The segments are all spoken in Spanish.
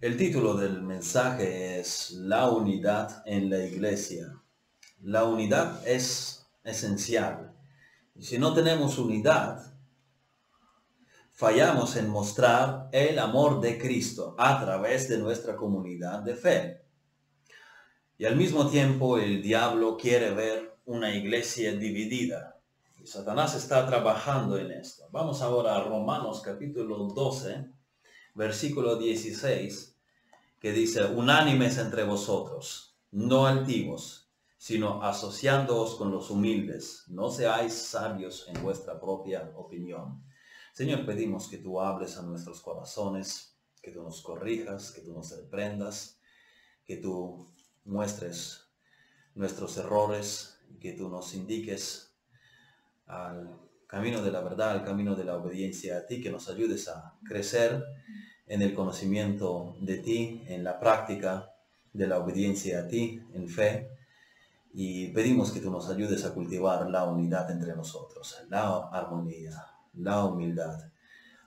El título del mensaje es La unidad en la iglesia. La unidad es esencial. Si no tenemos unidad, fallamos en mostrar el amor de Cristo a través de nuestra comunidad de fe. Y al mismo tiempo el diablo quiere ver una iglesia dividida. Y Satanás está trabajando en esto. Vamos ahora a Romanos capítulo 12. Versículo 16, que dice, unánimes entre vosotros, no altivos, sino asociándoos con los humildes, no seáis sabios en vuestra propia opinión. Señor, pedimos que tú hables a nuestros corazones, que tú nos corrijas, que tú nos reprendas, que tú muestres nuestros errores, que tú nos indiques al camino de la verdad, al camino de la obediencia a ti, que nos ayudes a crecer en el conocimiento de ti, en la práctica de la obediencia a ti, en fe, y pedimos que tú nos ayudes a cultivar la unidad entre nosotros, la armonía, la humildad.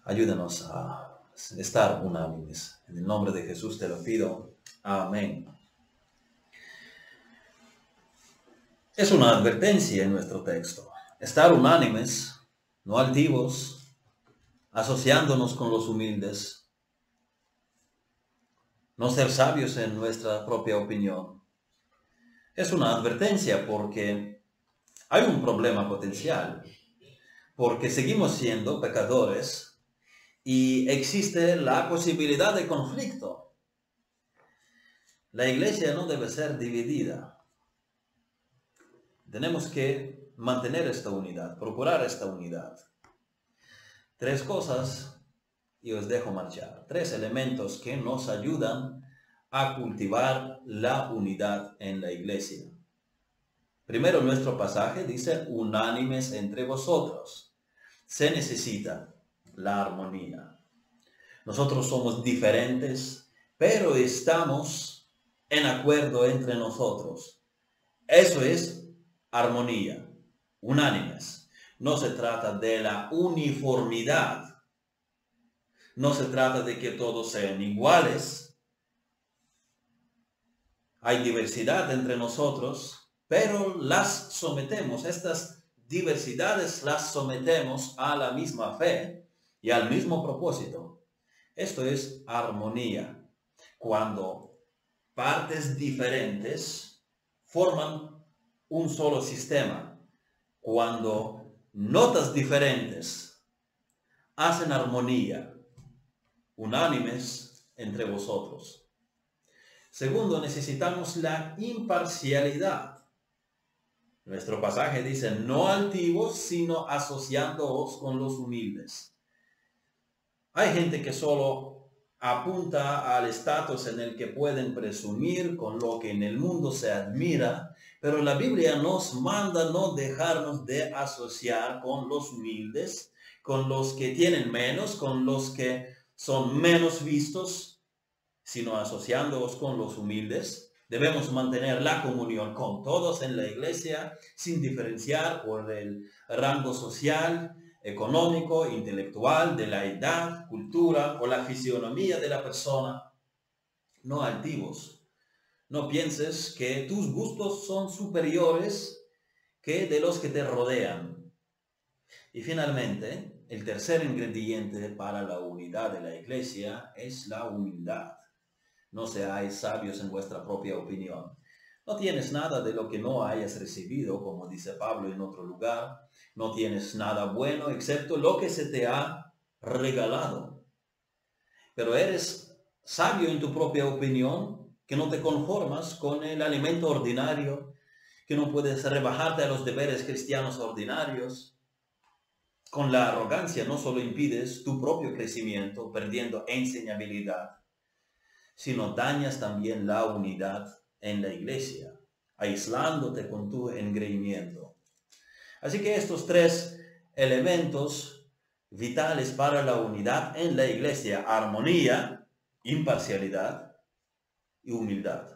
Ayúdanos a estar unánimes. En el nombre de Jesús te lo pido. Amén. Es una advertencia en nuestro texto. Estar unánimes, no altivos, asociándonos con los humildes, no ser sabios en nuestra propia opinión. Es una advertencia porque hay un problema potencial, porque seguimos siendo pecadores y existe la posibilidad de conflicto. La iglesia no debe ser dividida. Tenemos que mantener esta unidad, procurar esta unidad. Tres cosas y os dejo marchar. Tres elementos que nos ayudan a cultivar la unidad en la iglesia. Primero, nuestro pasaje dice unánimes entre vosotros. Se necesita la armonía. Nosotros somos diferentes, pero estamos en acuerdo entre nosotros. Eso es armonía, unánimes. No se trata de la uniformidad. No se trata de que todos sean iguales. Hay diversidad entre nosotros, pero las sometemos. Estas diversidades las sometemos a la misma fe y al mismo propósito. Esto es armonía. Cuando partes diferentes forman un solo sistema. Cuando notas diferentes hacen armonía. Unánimes entre vosotros. Segundo, necesitamos la imparcialidad. Nuestro pasaje dice, no altivos, sino asociándoos con los humildes. Hay gente que solo apunta al estatus en el que pueden presumir, con lo que en el mundo se admira, pero la Biblia nos manda no dejarnos de asociar con los humildes, con los que tienen menos, con los que son menos vistos, sino asociándoos con los humildes. Debemos mantener la comunión con todos en la iglesia, sin diferenciar por el rango social, económico, intelectual, de la edad, cultura o la fisionomía de la persona. No altivos. No pienses que tus gustos son superiores que de los que te rodean. Y finalmente, el tercer ingrediente para la unidad de la iglesia es la humildad. No seáis sabios en vuestra propia opinión. No tienes nada de lo que no hayas recibido, como dice Pablo en otro lugar. No tienes nada bueno excepto lo que se te ha regalado. Pero eres sabio en tu propia opinión, que no te conformas con el alimento ordinario, que no puedes rebajarte a los deberes cristianos ordinarios. Con la arrogancia no solo impides tu propio crecimiento, perdiendo enseñabilidad, sino dañas también la unidad en la iglesia, aislándote con tu engreimiento. Así que estos tres elementos vitales para la unidad en la iglesia, armonía, imparcialidad y humildad.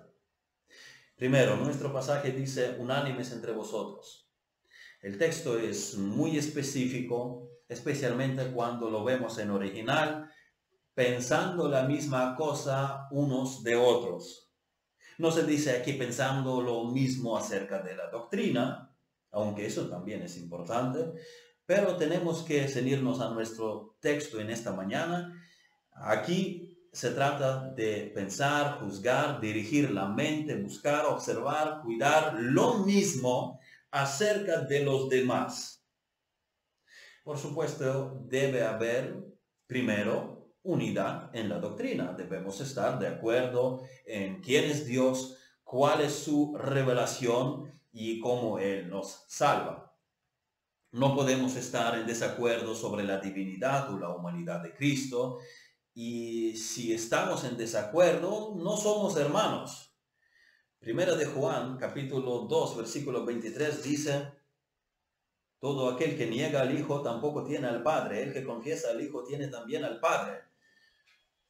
Primero, nuestro pasaje dice, unánimes entre vosotros. El texto es muy específico, especialmente cuando lo vemos en original, pensando la misma cosa unos de otros. No se dice aquí pensando lo mismo acerca de la doctrina, aunque eso también es importante, pero tenemos que ceñirnos a nuestro texto en esta mañana. Aquí se trata de pensar, juzgar, dirigir la mente, buscar, observar, cuidar lo mismo acerca de los demás. Por supuesto, debe haber primero unidad en la doctrina. Debemos estar de acuerdo en quién es Dios, cuál es su revelación y cómo Él nos salva. No podemos estar en desacuerdo sobre la divinidad o la humanidad de Cristo. Y si estamos en desacuerdo, no somos hermanos. Primera de Juan, capítulo 2, versículo 23, dice: todo aquel que niega al Hijo tampoco tiene al Padre. El que confiesa al Hijo tiene también al Padre.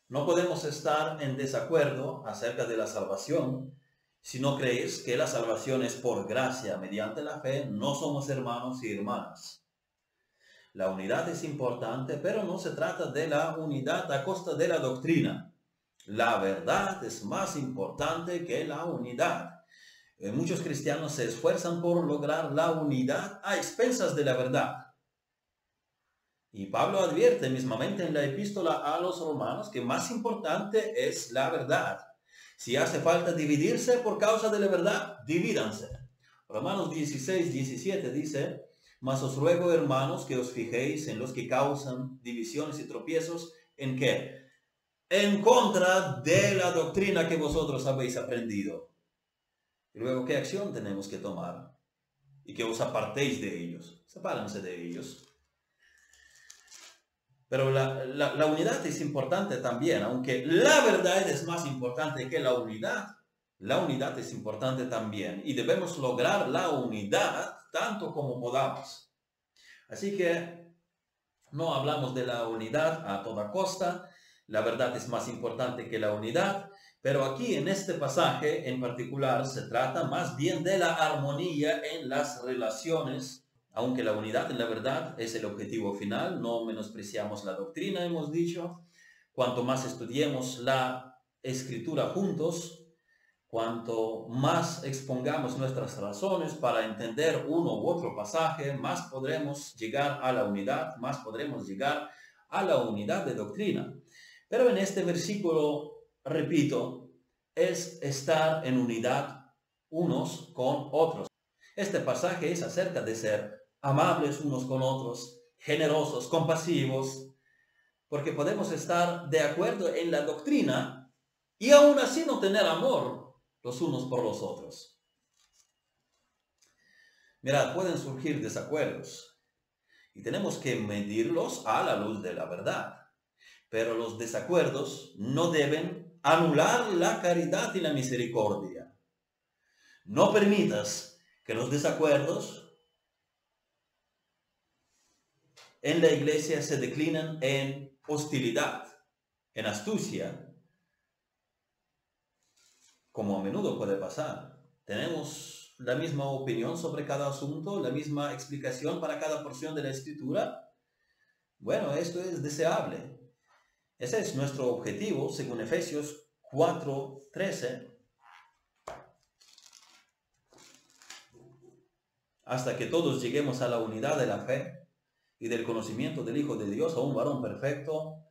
No podemos estar en desacuerdo acerca de la salvación. Si no creéis que la salvación es por gracia mediante la fe, no somos hermanos y hermanas. La unidad es importante, pero no se trata de la unidad a costa de la doctrina. La verdad es más importante que la unidad. Muchos cristianos se esfuerzan por lograr la unidad a expensas de la verdad. Y Pablo advierte mismamente en la epístola a los romanos que más importante es la verdad. Si hace falta dividirse por causa de la verdad, divídanse. Romanos 16, 17 dice: mas os ruego, hermanos, que os fijéis en los que causan divisiones y tropiezos, ¿en qué? En contra de la doctrina que vosotros habéis aprendido. Y luego, ¿qué acción tenemos que tomar? Y que os apartéis de ellos. Sepárense de ellos. Pero la unidad es importante también, aunque la verdad es más importante que la unidad es importante también, y debemos lograr la unidad tanto como podamos. Así que no hablamos de la unidad a toda costa. La verdad es más importante que la unidad, pero aquí en este pasaje en particular se trata más bien de la armonía en las relaciones. Aunque la unidad en la verdad es el objetivo final, no menospreciamos la doctrina, hemos dicho. Cuanto más estudiemos la Escritura juntos, cuanto más expongamos nuestras razones para entender uno u otro pasaje, más podremos llegar a la unidad, más podremos llegar a la unidad de doctrina. Pero en este versículo, repito, es estar en unidad unos con otros. Este pasaje es acerca de ser amables unos con otros, generosos, compasivos, porque podemos estar de acuerdo en la doctrina y aún así no tener amor los unos por los otros. Mirad, pueden surgir desacuerdos y tenemos que medirlos a la luz de la verdad, pero los desacuerdos no deben anular la caridad y la misericordia. No permitas que los desacuerdos en la iglesia se declinan en hostilidad, en astucia, como a menudo puede pasar. Tenemos la misma opinión sobre cada asunto, la misma explicación para cada porción de la Escritura. Bueno, esto es deseable. Ese es nuestro objetivo, según Efesios 4:13. Hasta que todos lleguemos a la unidad de la fe y del conocimiento del Hijo de Dios, a un varón perfecto,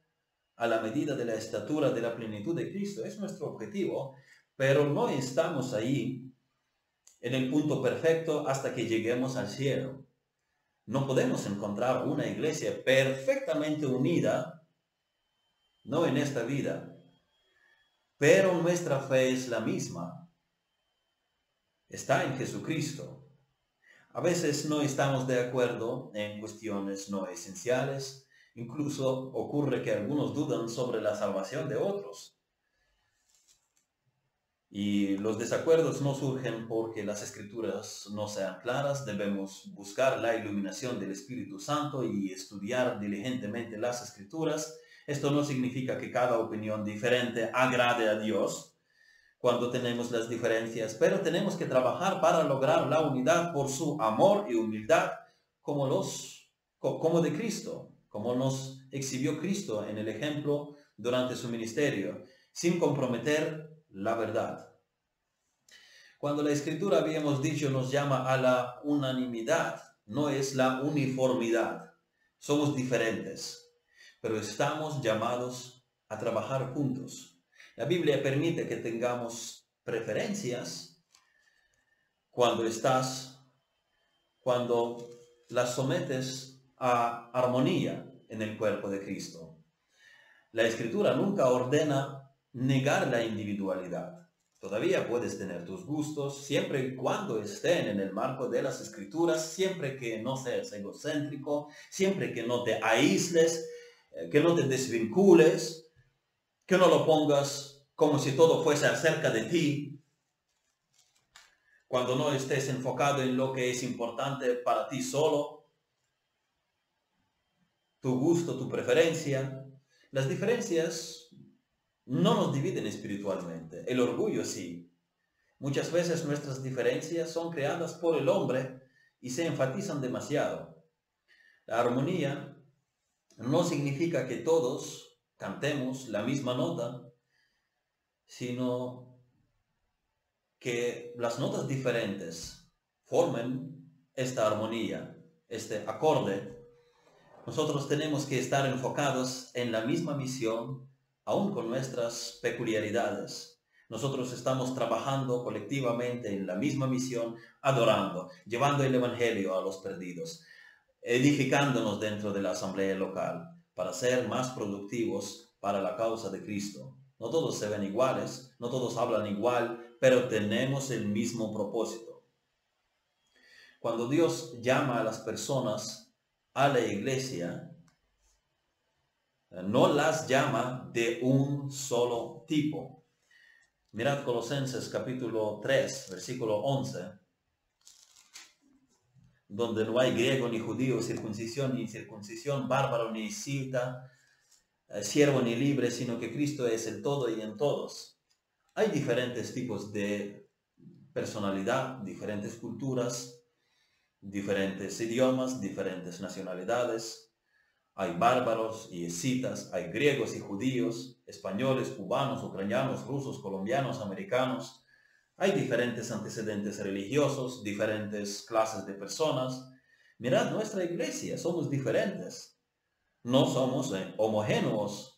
a la medida de la estatura de la plenitud de Cristo. Es nuestro objetivo, pero no estamos ahí en el punto perfecto hasta que lleguemos al cielo. No podemos encontrar una iglesia perfectamente unida, no en esta vida, pero nuestra fe es la misma. Está en Jesucristo. A veces no estamos de acuerdo en cuestiones no esenciales. Incluso ocurre que algunos dudan sobre la salvación de otros. Y los desacuerdos no surgen porque las Escrituras no sean claras. Debemos buscar la iluminación del Espíritu Santo y estudiar diligentemente las Escrituras. Esto no significa que cada opinión diferente agrade a Dios cuando tenemos las diferencias, pero tenemos que trabajar para lograr la unidad por su amor y humildad, como de Cristo, como nos exhibió Cristo en el ejemplo durante su ministerio, sin comprometer la verdad. Cuando la Escritura, habíamos dicho, nos llama a la unanimidad, no es la uniformidad. Somos diferentes, pero estamos llamados a trabajar juntos. La Biblia permite que tengamos preferencias cuando las sometes a armonía en el cuerpo de Cristo. La Escritura nunca ordena negar la individualidad. Todavía puedes tener tus gustos siempre y cuando estén en el marco de las Escrituras, siempre que no seas egocéntrico, siempre que no te aísles, que no te desvincules, que no lo pongas como si todo fuese acerca de ti. Cuando no estés enfocado en lo que es importante para ti solo, tu gusto, tu preferencia. Las diferencias no nos dividen espiritualmente. El orgullo sí. Muchas veces nuestras diferencias son creadas por el hombre y se enfatizan demasiado. La armonía no significa que todos cantemos la misma nota, sino que las notas diferentes formen esta armonía, este acorde. Nosotros tenemos que estar enfocados en la misma misión, aún con nuestras peculiaridades. Nosotros estamos trabajando colectivamente en la misma misión, adorando, llevando el Evangelio a los perdidos, edificándonos dentro de la asamblea local para ser más productivos para la causa de Cristo. No todos se ven iguales, no todos hablan igual, pero tenemos el mismo propósito. Cuando Dios llama a las personas a la iglesia, no las llama de un solo tipo. Mirad Colosenses capítulo 3, versículo 11, donde no hay griego ni judío, circuncisión ni incircuncisión, bárbaro ni escita, siervo ni libre, sino que Cristo es el todo y en todos. Hay diferentes tipos de personalidad, diferentes culturas, diferentes idiomas, diferentes nacionalidades. Hay bárbaros y escitas, hay griegos y judíos, españoles, cubanos, ucranianos, rusos, colombianos, americanos. Hay diferentes antecedentes religiosos, diferentes clases de personas. Mirad nuestra iglesia, somos diferentes. No somos homogéneos.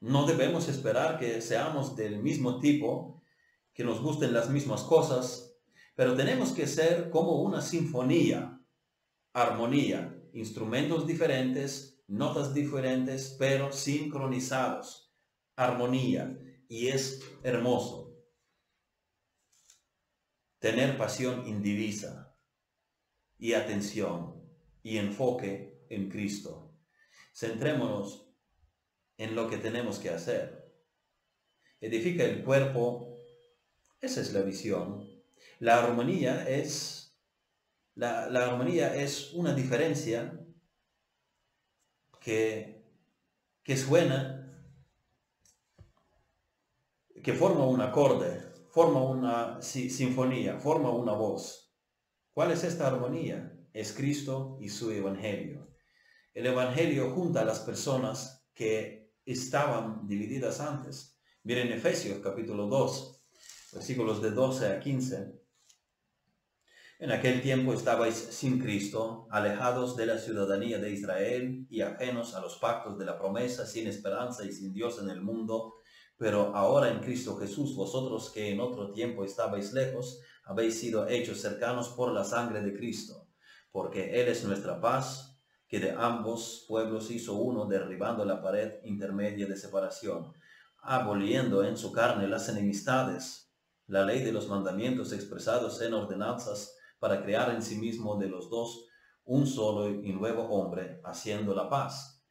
No debemos esperar que seamos del mismo tipo, que nos gusten las mismas cosas, pero tenemos que ser como una sinfonía, armonía. Instrumentos diferentes, notas diferentes, pero sincronizados. Armonía. Y es hermoso. Tener pasión indivisa y atención y enfoque en Cristo. Centrémonos en lo que tenemos que hacer. Edifica el cuerpo. Esa es la visión. La armonía es... La armonía es una diferencia que suena, que forma un acorde, forma una sinfonía, forma una voz. ¿Cuál es esta armonía? Es Cristo y su Evangelio. El Evangelio junta a las personas que estaban divididas antes. Miren Efesios capítulo 2, versículos de 12 a 15. En aquel tiempo estabais sin Cristo, alejados de la ciudadanía de Israel y ajenos a los pactos de la promesa, sin esperanza y sin Dios en el mundo. Pero ahora en Cristo Jesús, vosotros que en otro tiempo estabais lejos, habéis sido hechos cercanos por la sangre de Cristo. Porque Él es nuestra paz, que de ambos pueblos hizo uno, derribando la pared intermedia de separación, aboliendo en su carne las enemistades, la ley de los mandamientos expresados en ordenanzas, para crear en sí mismo de los dos un solo y nuevo hombre, haciendo la paz.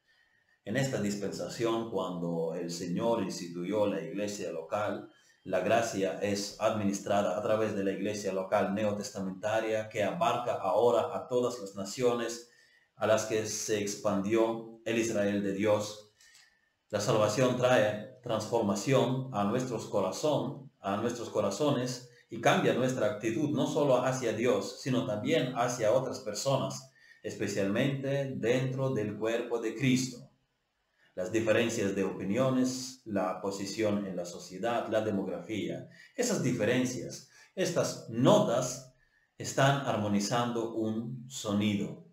En esta dispensación, cuando el Señor instituyó la iglesia local, la gracia es administrada a través de la iglesia local neotestamentaria, que abarca ahora a todas las naciones a las que se expandió el Israel de Dios. La salvación trae transformación a nuestros corazones, y cambia nuestra actitud no solo hacia Dios, sino también hacia otras personas, especialmente dentro del cuerpo de Cristo. las diferencias de opiniones, la posición en la sociedad, la demografía. Esas diferencias, estas notas están armonizando un sonido.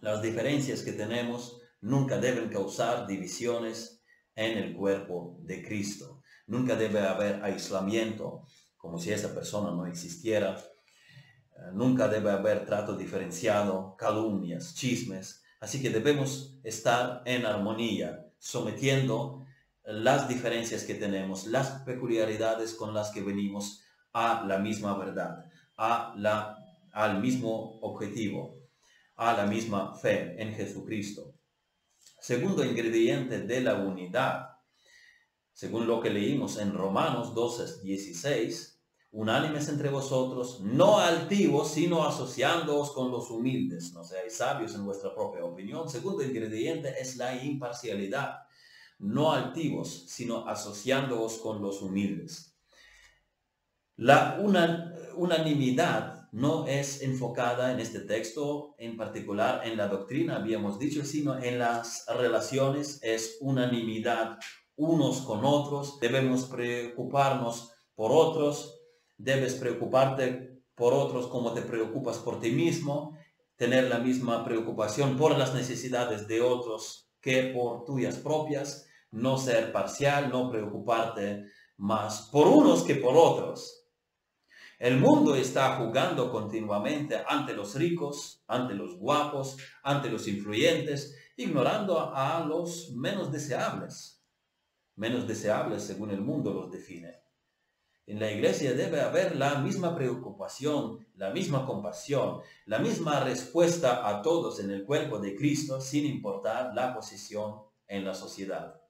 Las diferencias que tenemos nunca deben causar divisiones en el cuerpo de Cristo. Nunca debe haber aislamiento, como si esa persona no existiera. Nunca debe haber trato diferenciado, calumnias, chismes. Así que debemos estar en armonía, sometiendo las diferencias que tenemos, las peculiaridades con las que venimos a la misma verdad, al mismo objetivo, a la misma fe en Jesucristo. Segundo ingrediente de la unidad, según lo que leímos en Romanos 12:16, unánimes entre vosotros, no altivos, sino asociándoos con los humildes, no seáis sabios en vuestra propia opinión. Segundo ingrediente es la imparcialidad, no altivos, sino asociándoos con los humildes. La unanimidad no es enfocada en este texto, en particular en la doctrina, habíamos dicho, sino en las relaciones. Es unanimidad unos con otros. Debemos preocuparnos por otros. Debes preocuparte por otros como te preocupas por ti mismo. Tener la misma preocupación por las necesidades de otros que por tuyas propias. No ser parcial, no preocuparte más por unos que por otros. El mundo está jugando continuamente ante los ricos, ante los guapos, ante los influyentes, ignorando a los menos deseables. Menos deseables, según el mundo los define. En la iglesia debe haber la misma preocupación, la misma compasión, la misma respuesta a todos en el cuerpo de Cristo, sin importar la posición en la sociedad.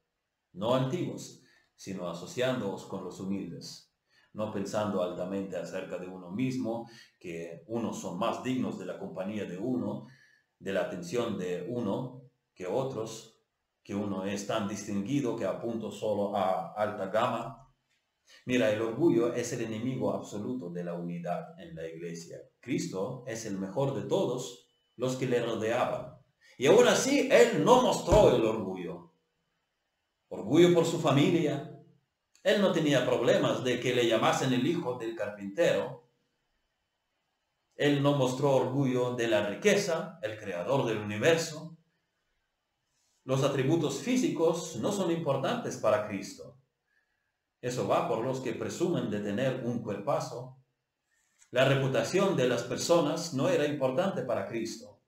No altivos, sino asociándoos con los humildes. No pensando altamente acerca de uno mismo, que unos son más dignos de la compañía de uno, de la atención de uno que otros, que uno es tan distinguido que apunto solo a alta gama. Mira, el orgullo es el enemigo absoluto de la unidad en la iglesia. Cristo es el mejor de todos los que le rodeaban. Y aún así, Él no mostró el orgullo. Orgullo por su familia. Él no tenía problemas de que le llamasen el hijo del carpintero. Él no mostró orgullo de la riqueza, el creador del universo. Los atributos físicos no son importantes para Cristo. Eso va por los que presumen de tener un cuerpazo. La reputación de las personas no era importante para Cristo.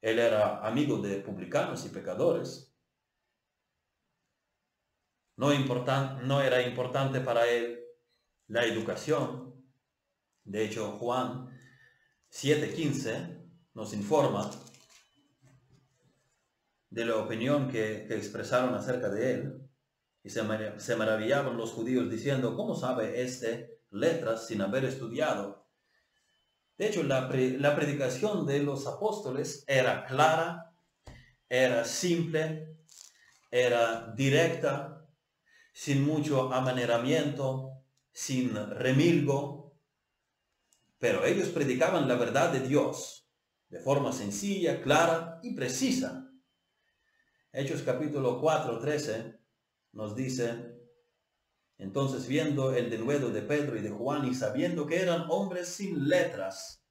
Él era amigo de publicanos y pecadores. No era importante para él la educación. De hecho, Juan 7:15 nos informa de la opinión que expresaron acerca de él. Y se maravillaban los judíos diciendo, ¿cómo sabe este letras sin haber estudiado? De hecho, la predicación de los apóstoles era clara, era simple, era directa, sin mucho amaneramiento, sin remilgo, pero ellos predicaban la verdad de Dios de forma sencilla, clara y precisa. Hechos capítulo 4:13 nos dice, entonces viendo el denuedo de Pedro y de Juan y sabiendo que eran hombres sin letras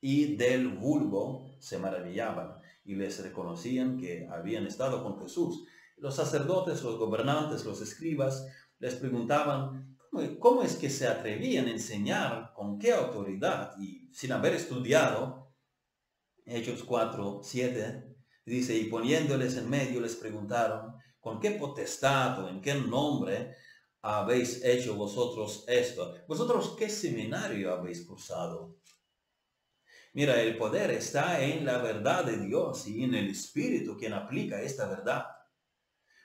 y del vulgo, se maravillaban y les reconocían que habían estado con Jesús. Los sacerdotes, los gobernantes, los escribas, les preguntaban, ¿cómo es que se atrevían a enseñar? ¿Con qué autoridad? Y sin haber estudiado. Hechos 4:7 dice, y poniéndoles en medio les preguntaron, ¿con qué potestad o en qué nombre habéis hecho vosotros esto? ¿Vosotros qué seminario habéis cursado? Mira, el poder está en la verdad de Dios y en el Espíritu quien aplica esta verdad.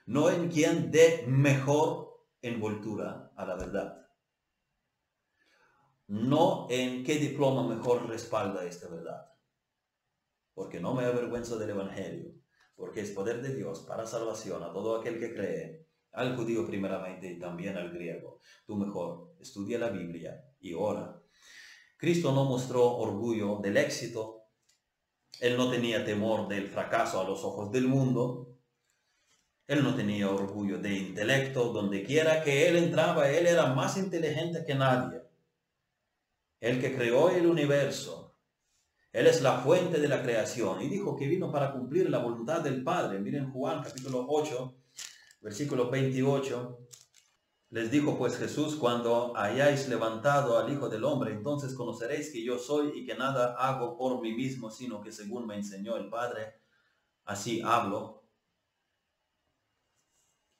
No en quien dé mejor envoltura a la verdad. No en qué diploma mejor respalda esta verdad. Porque no me avergüenzo del Evangelio, porque es poder de Dios para salvación a todo aquel que cree, al judío primeramente y también al griego. Tú mejor estudia la Biblia y ora. Cristo no mostró orgullo del éxito. Él no tenía temor del fracaso a los ojos del mundo. Él no tenía orgullo de intelecto. Donde quiera que él entraba, él era más inteligente que nadie. El que creó el universo, él es la fuente de la creación, y dijo que vino para cumplir la voluntad del Padre. Miren Juan capítulo 8, versículo 28. Les dijo pues Jesús: cuando hayáis levantado al Hijo del Hombre, entonces conoceréis que yo soy, y que nada hago por mí mismo, sino que según me enseñó el Padre, así hablo.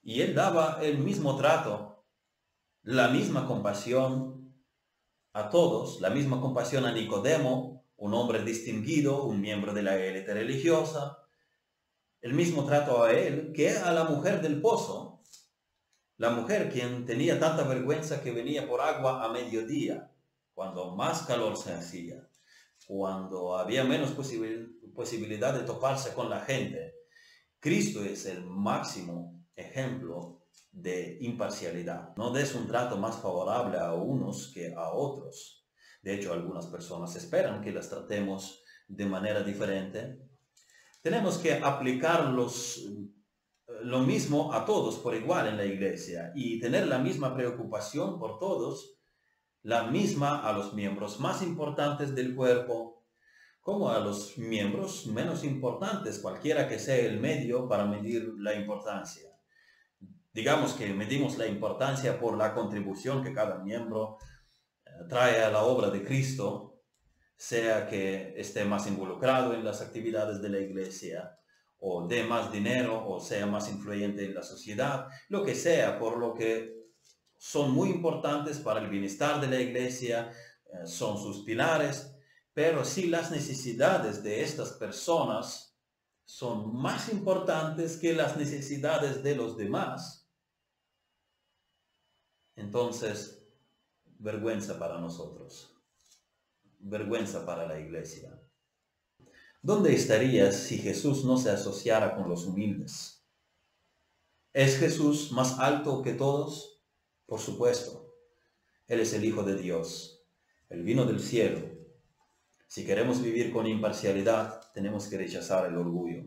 Y él daba el mismo trato, la misma compasión a todos, la misma compasión a Nicodemo, un hombre distinguido, un miembro de la élite religiosa, el mismo trato a él que a la mujer del pozo, la mujer quien tenía tanta vergüenza que venía por agua a mediodía, cuando más calor se hacía, cuando había menos posibilidad de toparse con la gente. Cristo es el máximo ejemplo de imparcialidad. No des un trato más favorable a unos que a otros. De hecho, algunas personas esperan que las tratemos de manera diferente. Tenemos que aplicar lo mismo a todos por igual en la iglesia, y tener la misma preocupación por todos, la misma a los miembros más importantes del cuerpo como a los miembros menos importantes, cualquiera que sea el medio para medir la importancia. Digamos que medimos la importancia por la contribución que cada miembro trae a la obra de Cristo, sea que esté más involucrado en las actividades de la iglesia, o dé más dinero, o sea más influyente en la sociedad, lo que sea, por lo que son muy importantes para el bienestar de la iglesia, son sus pilares. Pero si las necesidades de estas personas son más importantes que las necesidades de los demás, entonces, vergüenza para nosotros, vergüenza para la iglesia. ¿Dónde estarías si Jesús no se asociara con los humildes? ¿Es Jesús más alto que todos? Por supuesto. Él es el Hijo de Dios. Él vino del cielo. Si queremos vivir con imparcialidad, tenemos que rechazar el orgullo.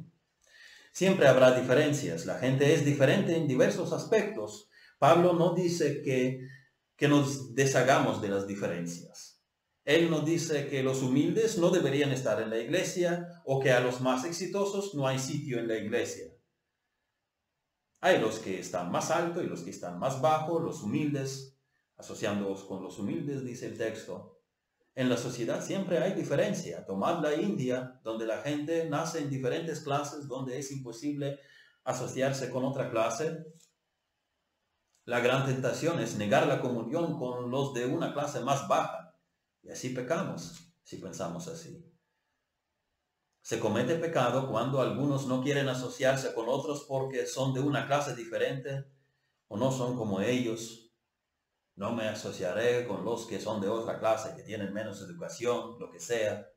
Siempre habrá diferencias. La gente es diferente en diversos aspectos. Pablo no dice que nos deshagamos de las diferencias. Él no dice que los humildes no deberían estar en la iglesia, o que a los más exitosos no hay sitio en la iglesia. Hay los que están más altos y los que están más bajos, los humildes. Asociándoos con los humildes, dice el texto. En la sociedad siempre hay diferencia. Tomad la India, donde la gente nace en diferentes clases, donde es imposible asociarse con otra clase. La gran tentación es negar la comunión con los de una clase más baja. Y así pecamos, si pensamos así. Se comete pecado cuando algunos no quieren asociarse con otros porque son de una clase diferente o no son como ellos. No me asociaré con los que son de otra clase, que tienen menos educación, lo que sea.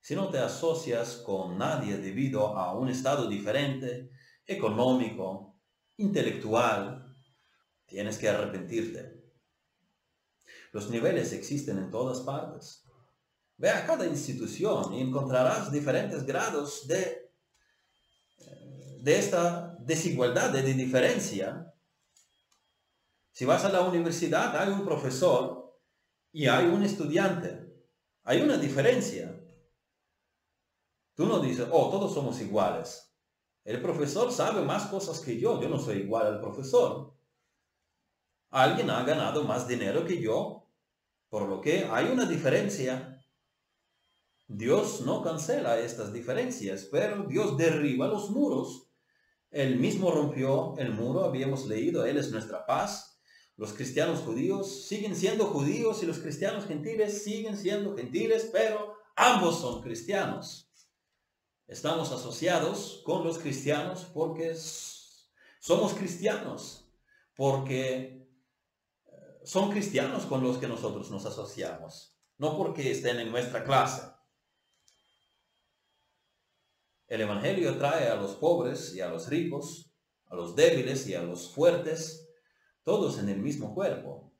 Si no te asocias con nadie debido a un estado diferente, económico, intelectual, tienes que arrepentirte. Los niveles existen en todas partes. Ve a cada institución y encontrarás diferentes grados de esta desigualdad, de diferencia. Si vas a la universidad, hay un profesor y hay un estudiante. Hay una diferencia. Tú no dices: oh, todos somos iguales. El profesor sabe más cosas que yo no soy igual al profesor. Alguien ha ganado más dinero que yo, por lo que hay una diferencia. Dios no cancela estas diferencias, pero Dios derriba los muros. Él mismo rompió el muro, habíamos leído, Él es nuestra paz. Los cristianos judíos siguen siendo judíos y los cristianos gentiles siguen siendo gentiles, pero ambos son cristianos. Estamos asociados con los cristianos porque somos cristianos, porque son cristianos con los que nosotros nos asociamos, no porque estén en nuestra clase. El Evangelio trae a los pobres y a los ricos, a los débiles y a los fuertes, todos en el mismo cuerpo.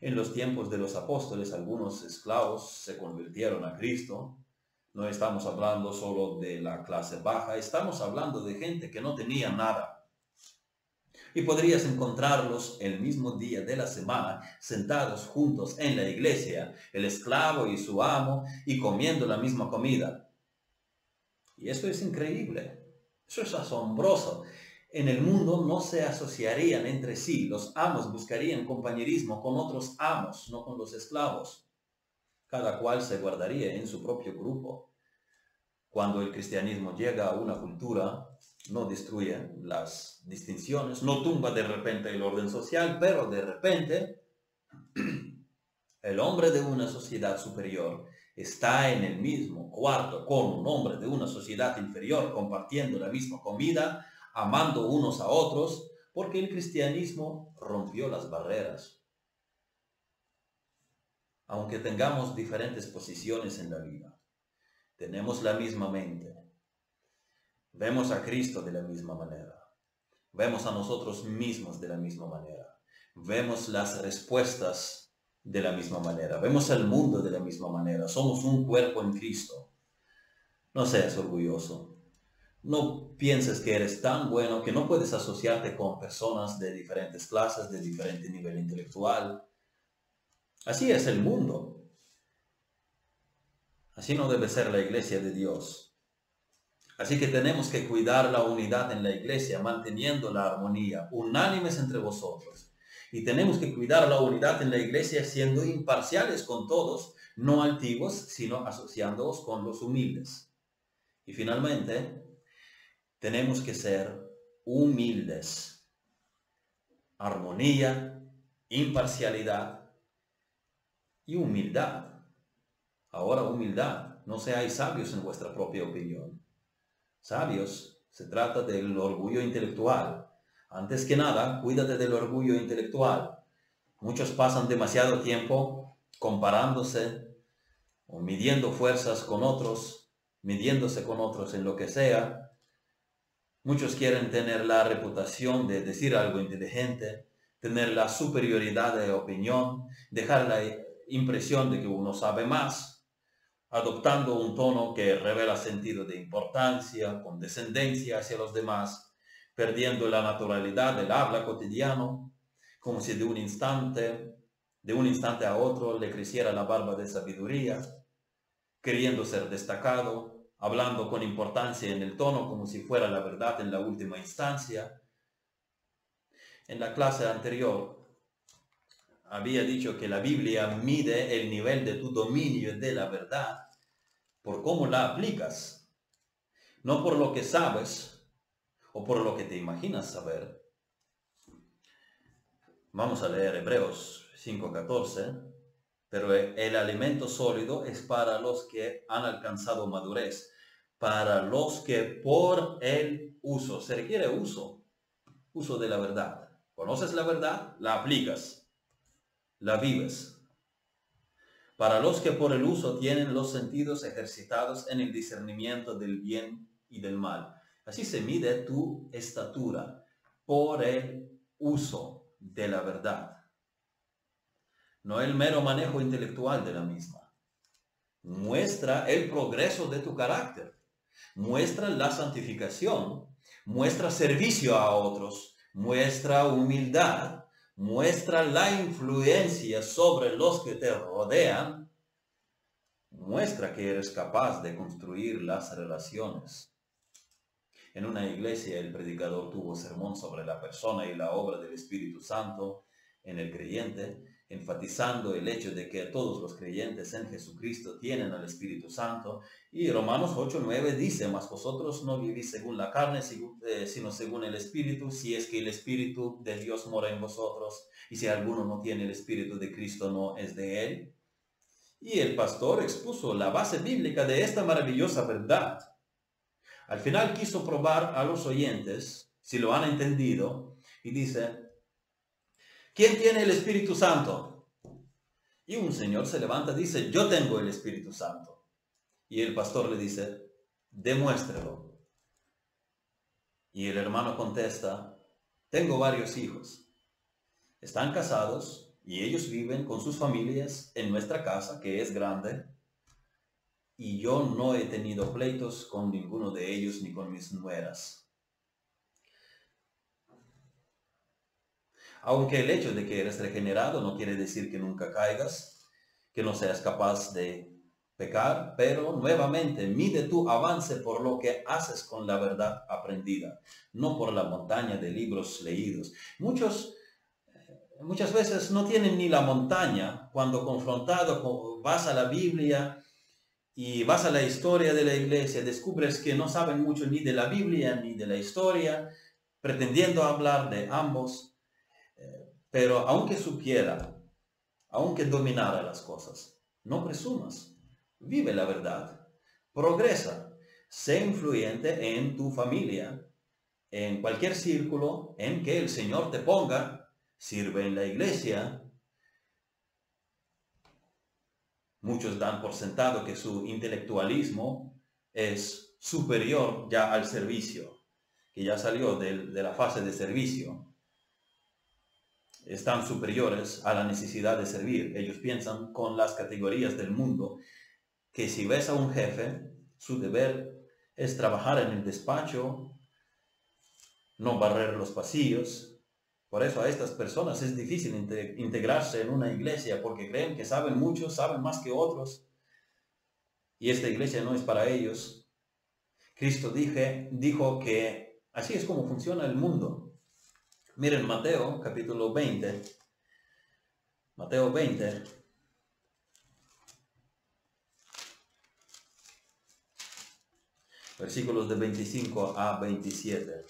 En los tiempos de los apóstoles, algunos esclavos se convirtieron a Cristo. No estamos hablando solo de la clase baja, estamos hablando de gente que no tenía nada. Y podrías encontrarlos el mismo día de la semana, sentados juntos en la iglesia, el esclavo y su amo, y comiendo la misma comida. Y eso es increíble, eso es asombroso. En el mundo no se asociarían entre sí, los amos buscarían compañerismo con otros amos, no con los esclavos. Cada cual se guardaría en su propio grupo. Cuando el cristianismo llega a una cultura, no destruye las distinciones, no tumba de repente el orden social, pero de repente el hombre de una sociedad superior está en el mismo cuarto con un hombre de una sociedad inferior, compartiendo la misma comida, amando unos a otros, porque el cristianismo rompió las barreras. Aunque tengamos diferentes posiciones en la vida, tenemos la misma mente. Vemos a Cristo de la misma manera. Vemos a nosotros mismos de la misma manera. Vemos las respuestas de la misma manera. Vemos al mundo de la misma manera. Somos un cuerpo en Cristo. No seas orgulloso. No pienses que eres tan bueno que no puedes asociarte con personas de diferentes clases, de diferente nivel intelectual. Así es el mundo. Así no debe ser la iglesia de Dios. Así que tenemos que cuidar la unidad en la iglesia, manteniendo la armonía, unánimes entre vosotros. Y tenemos que cuidar la unidad en la iglesia siendo imparciales con todos, no altivos, sino asociándoos con los humildes. Y finalmente, tenemos que ser humildes. Armonía, imparcialidad y humildad. Ahora humildad, no seáis sabios en vuestra propia opinión. Sabios, se trata del orgullo intelectual. Antes que nada, cuídate del orgullo intelectual. Muchos pasan demasiado tiempo comparándose o midiendo fuerzas con otros, midiéndose con otros en lo que sea. Muchos quieren tener la reputación de decir algo inteligente, tener la superioridad de opinión, dejar la impresión de que uno sabe más, adoptando un tono que revela sentido de importancia, condescendencia hacia los demás, perdiendo la naturalidad del habla cotidiano, como si de un instante a otro le creciera la barba de sabiduría, queriendo ser destacado, hablando con importancia en el tono como si fuera la verdad en la última instancia. En la clase anterior había dicho que la Biblia mide el nivel de tu dominio de la verdad por cómo la aplicas, no por lo que sabes o por lo que te imaginas saber. Vamos a leer Hebreos 5:14, pero el alimento sólido es para los que han alcanzado madurez, para los que por el uso, se requiere uso de la verdad. Conoces la verdad, la aplicas, la vives. Para los que por el uso tienen los sentidos ejercitados en el discernimiento del bien y del mal. Así se mide tu estatura, por el uso de la verdad. No el mero manejo intelectual de la misma. Muestra el progreso de tu carácter. Muestra la santificación. Muestra servicio a otros. Muestra humildad. Muestra la influencia sobre los que te rodean. Muestra que eres capaz de construir las relaciones. En una iglesia el predicador tuvo sermón sobre la persona y la obra del Espíritu Santo en el creyente, enfatizando el hecho de que todos los creyentes en Jesucristo tienen al Espíritu Santo. Y Romanos 8:9 dice: mas vosotros no vivís según la carne, sino según el Espíritu, si es que el Espíritu de Dios mora en vosotros, y si alguno no tiene el Espíritu de Cristo, no es de él. Y el pastor expuso la base bíblica de esta maravillosa verdad. Al final quiso probar a los oyentes si lo han entendido, y dice: ¿quién tiene el Espíritu Santo? Y un señor se levanta y dice: yo tengo el Espíritu Santo. Y el pastor le dice: demuéstrelo. Y el hermano contesta: tengo varios hijos. Están casados y ellos viven con sus familias en nuestra casa, que es grande. y yo no he tenido pleitos con ninguno de ellos ni con mis nueras. Aunque el hecho de que eres regenerado no quiere decir que nunca caigas, que no seas capaz de pecar, pero nuevamente mide tu avance por lo que haces con la verdad aprendida, no por la montaña de libros leídos. Muchas veces no tienen ni la montaña cuando confrontado, vas a la Biblia y vas a la historia de la iglesia, descubres que no saben mucho ni de la Biblia ni de la historia, pretendiendo hablar de ambos, pero aunque supiera, aunque dominara las cosas, no presumas. Vive la verdad, progresa, sé influyente en tu familia, en cualquier círculo en que el Señor te ponga, sirve en la iglesia. Muchos dan por sentado que su intelectualismo es superior ya al servicio, que ya salió de la fase de servicio. Están superiores a la necesidad de servir. Ellos piensan con las categorías del mundo, que si ves a un jefe, su deber es trabajar en el despacho, no barrer los pasillos. Por eso a estas personas es difícil integrarse en una iglesia, porque creen que saben mucho, saben más que otros, y esta iglesia no es para ellos. Cristo dijo que así es como funciona el mundo. Miren Mateo capítulo 20. Mateo 20. Versículos de 25 a 27.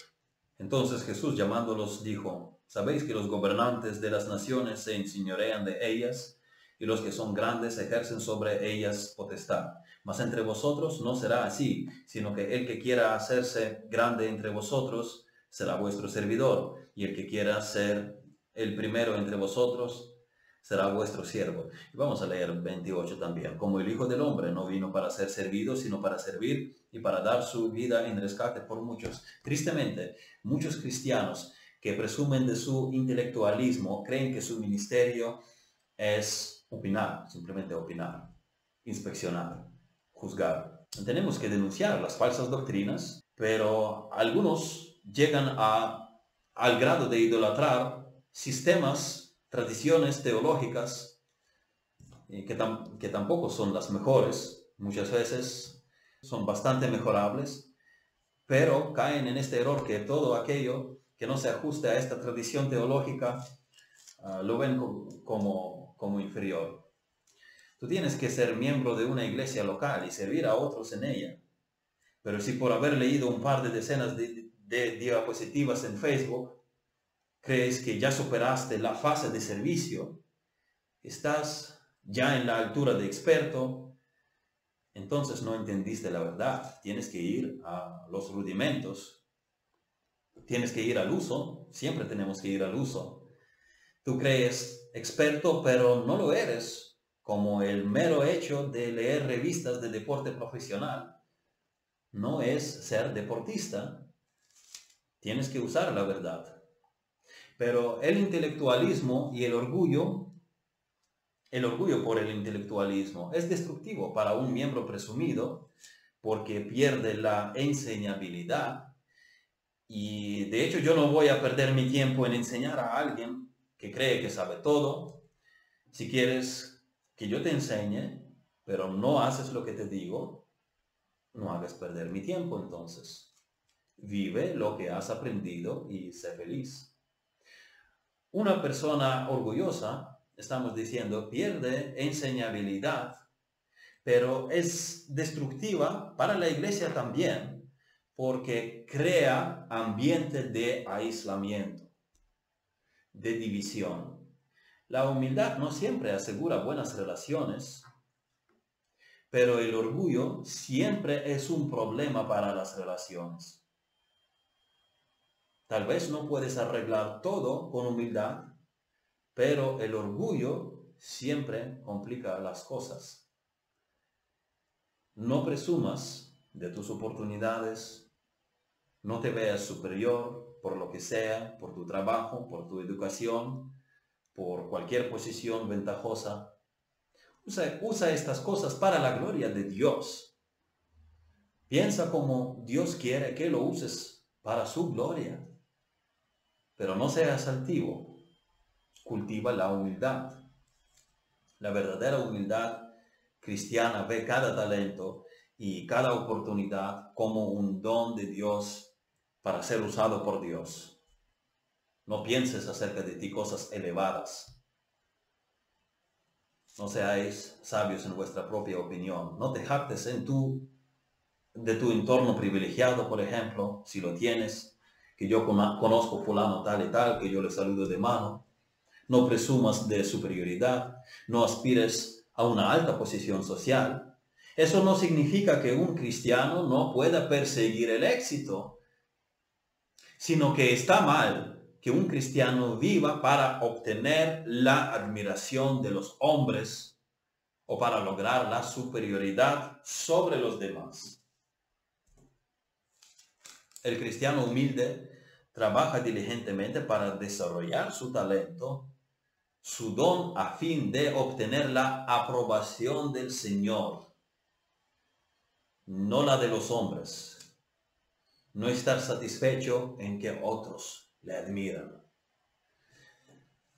Entonces Jesús llamándolos dijo, ¿sabéis que los gobernantes de las naciones se enseñorean de ellas, y los que son grandes ejercen sobre ellas potestad? Mas entre vosotros no será así, sino que el que quiera hacerse grande entre vosotros será vuestro servidor, y el que quiera ser el primero entre vosotros será vuestro siervo. Y vamos a leer 28 también. Como el Hijo del Hombre no vino para ser servido, sino para servir y para dar su vida en rescate por muchos. Tristemente, muchos cristianos que presumen de su intelectualismo creen que su ministerio es opinar, simplemente opinar, inspeccionar, juzgar. Tenemos que denunciar las falsas doctrinas, pero algunos llegan al grado de idolatrar sistemas, tradiciones teológicas que tampoco son las mejores, muchas veces son bastante mejorables, pero caen en este error que todo aquello que no se ajuste a esta tradición teológica lo ven como inferior. Tú tienes que ser miembro de una iglesia local y servir a otros en ella, pero si por haber leído un par de decenas de diapositivas en Facebook, crees que ya superaste la fase de servicio, estás ya en la altura de experto, entonces no entendiste la verdad. Tienes que ir a los rudimentos, tienes que ir al uso, siempre tenemos que ir al uso. Tú crees experto, pero no lo eres, como el mero hecho de leer revistas de deporte profesional. No es ser deportista, tienes que usar la verdad. Pero el intelectualismo y el orgullo por el intelectualismo es destructivo para un miembro presumido, porque pierde la enseñabilidad. Y de hecho yo no voy a perder mi tiempo en enseñar a alguien que cree que sabe todo. Si quieres que yo te enseñe, pero no haces lo que te digo, no hagas perder mi tiempo entonces. Vive lo que has aprendido y sé feliz. Una persona orgullosa, estamos diciendo, pierde enseñabilidad, pero es destructiva para la iglesia también, porque crea ambiente de aislamiento, de división. La humildad no siempre asegura buenas relaciones, pero el orgullo siempre es un problema para las relaciones. Tal vez no puedes arreglar todo con humildad, pero el orgullo siempre complica las cosas. No presumas de tus oportunidades, no te veas superior por lo que sea, por tu trabajo, por tu educación, por cualquier posición ventajosa. Usa estas cosas para la gloria de Dios. Piensa como Dios quiere que lo uses para su gloria. Pero no seas altivo. Cultiva la humildad. La verdadera humildad cristiana ve cada talento y cada oportunidad como un don de Dios para ser usado por Dios. No pienses acerca de ti cosas elevadas. No seáis sabios en vuestra propia opinión. No te jactes de tu entorno privilegiado, por ejemplo, si lo tienes, que yo conozco fulano tal y tal, que yo le saludo de mano. No presumas de superioridad, no aspires a una alta posición social. Eso no significa que un cristiano no pueda perseguir el éxito, sino que está mal que un cristiano viva para obtener la admiración de los hombres o para lograr la superioridad sobre los demás. El cristiano humilde trabaja diligentemente para desarrollar su talento, su don, a fin de obtener la aprobación del Señor, no la de los hombres. No estar satisfecho en que otros le admiran.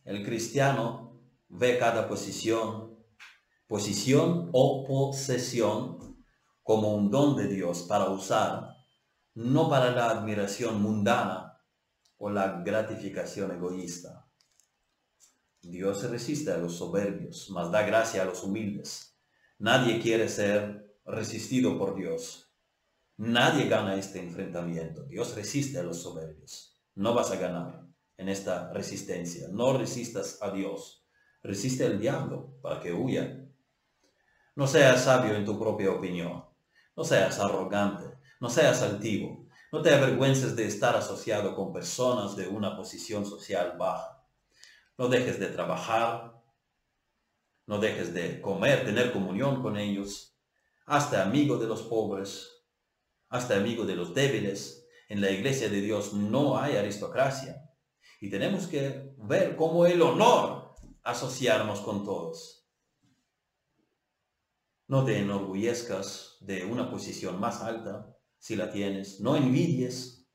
El cristiano ve cada posición o posesión como un don de Dios para usar, no para la admiración mundana o la gratificación egoísta. Dios resiste a los soberbios, mas da gracia a los humildes. Nadie quiere ser resistido por Dios. Nadie gana este enfrentamiento. Dios resiste a los soberbios. No vas a ganar en esta resistencia. No resistas a Dios. Resiste al diablo para que huya. No seas sabio en tu propia opinión. No seas arrogante. No seas altivo. No te avergüences de estar asociado con personas de una posición social baja. No dejes de trabajar. No dejes de comer, tener comunión con ellos. Hazte amigo de los pobres. Hazte amigo de los débiles. En la iglesia de Dios no hay aristocracia y tenemos que ver como el honor asociarnos con todos. No te enorgullezcas de una posición más alta si la tienes. No envidies,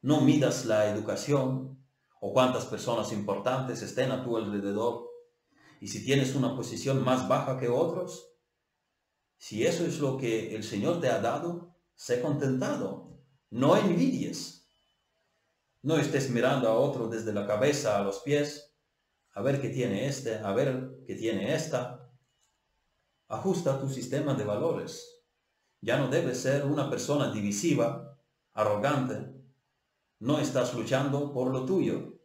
no midas la educación o cuántas personas importantes estén a tu alrededor. Y si tienes una posición más baja que otros, si eso es lo que el Señor te ha dado, sé contentado. No envidies. No estés mirando a otro desde la cabeza a los pies. A ver qué tiene este, a ver qué tiene esta. Ajusta tu sistema de valores. Ya no debes ser una persona divisiva, arrogante. No estás luchando por lo tuyo.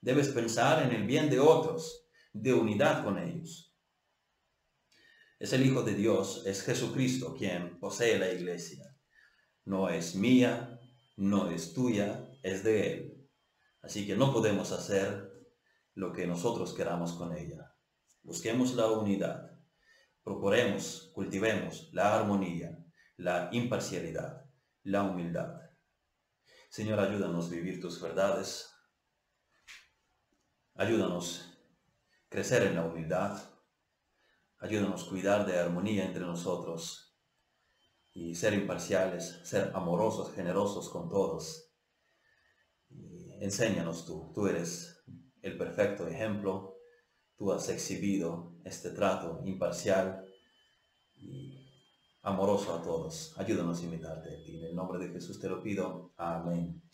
Debes pensar en el bien de otros, de unidad con ellos. Es el Hijo de Dios, es Jesucristo quien posee la iglesia. No es mía, no es tuya, es de Él. Así que no podemos hacer lo que nosotros queramos con ella. Busquemos la unidad. Procuremos, cultivemos la armonía, la imparcialidad, la humildad. Señor, ayúdanos a vivir tus verdades. Ayúdanos a crecer en la humildad. Ayúdanos a cuidar de armonía entre nosotros. Y ser imparciales, ser amorosos, generosos con todos. Y enséñanos tú eres el perfecto ejemplo, tú has exhibido este trato imparcial y amoroso a todos. Ayúdanos a imitarte a ti, en el nombre de Jesús te lo pido, amén.